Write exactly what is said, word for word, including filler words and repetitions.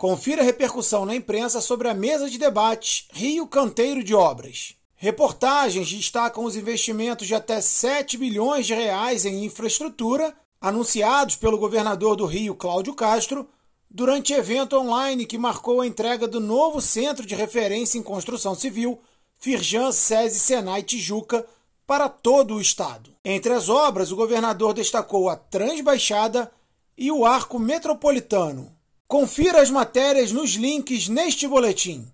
Confira a repercussão na imprensa sobre a mesa de debates Rio Canteiro de Obras. Reportagens destacam os investimentos de até sete bilhões de reais em infraestrutura anunciados pelo governador do Rio, Cláudio Castro, durante evento online que marcou a entrega do Novo Centro de Referência em Construção Civil Firjan SESI SENAI Tijuca para todo o estado. Entre as obras, o governador destacou a Transbaixada e o Arco Metropolitano. Confira as matérias nos links neste boletim.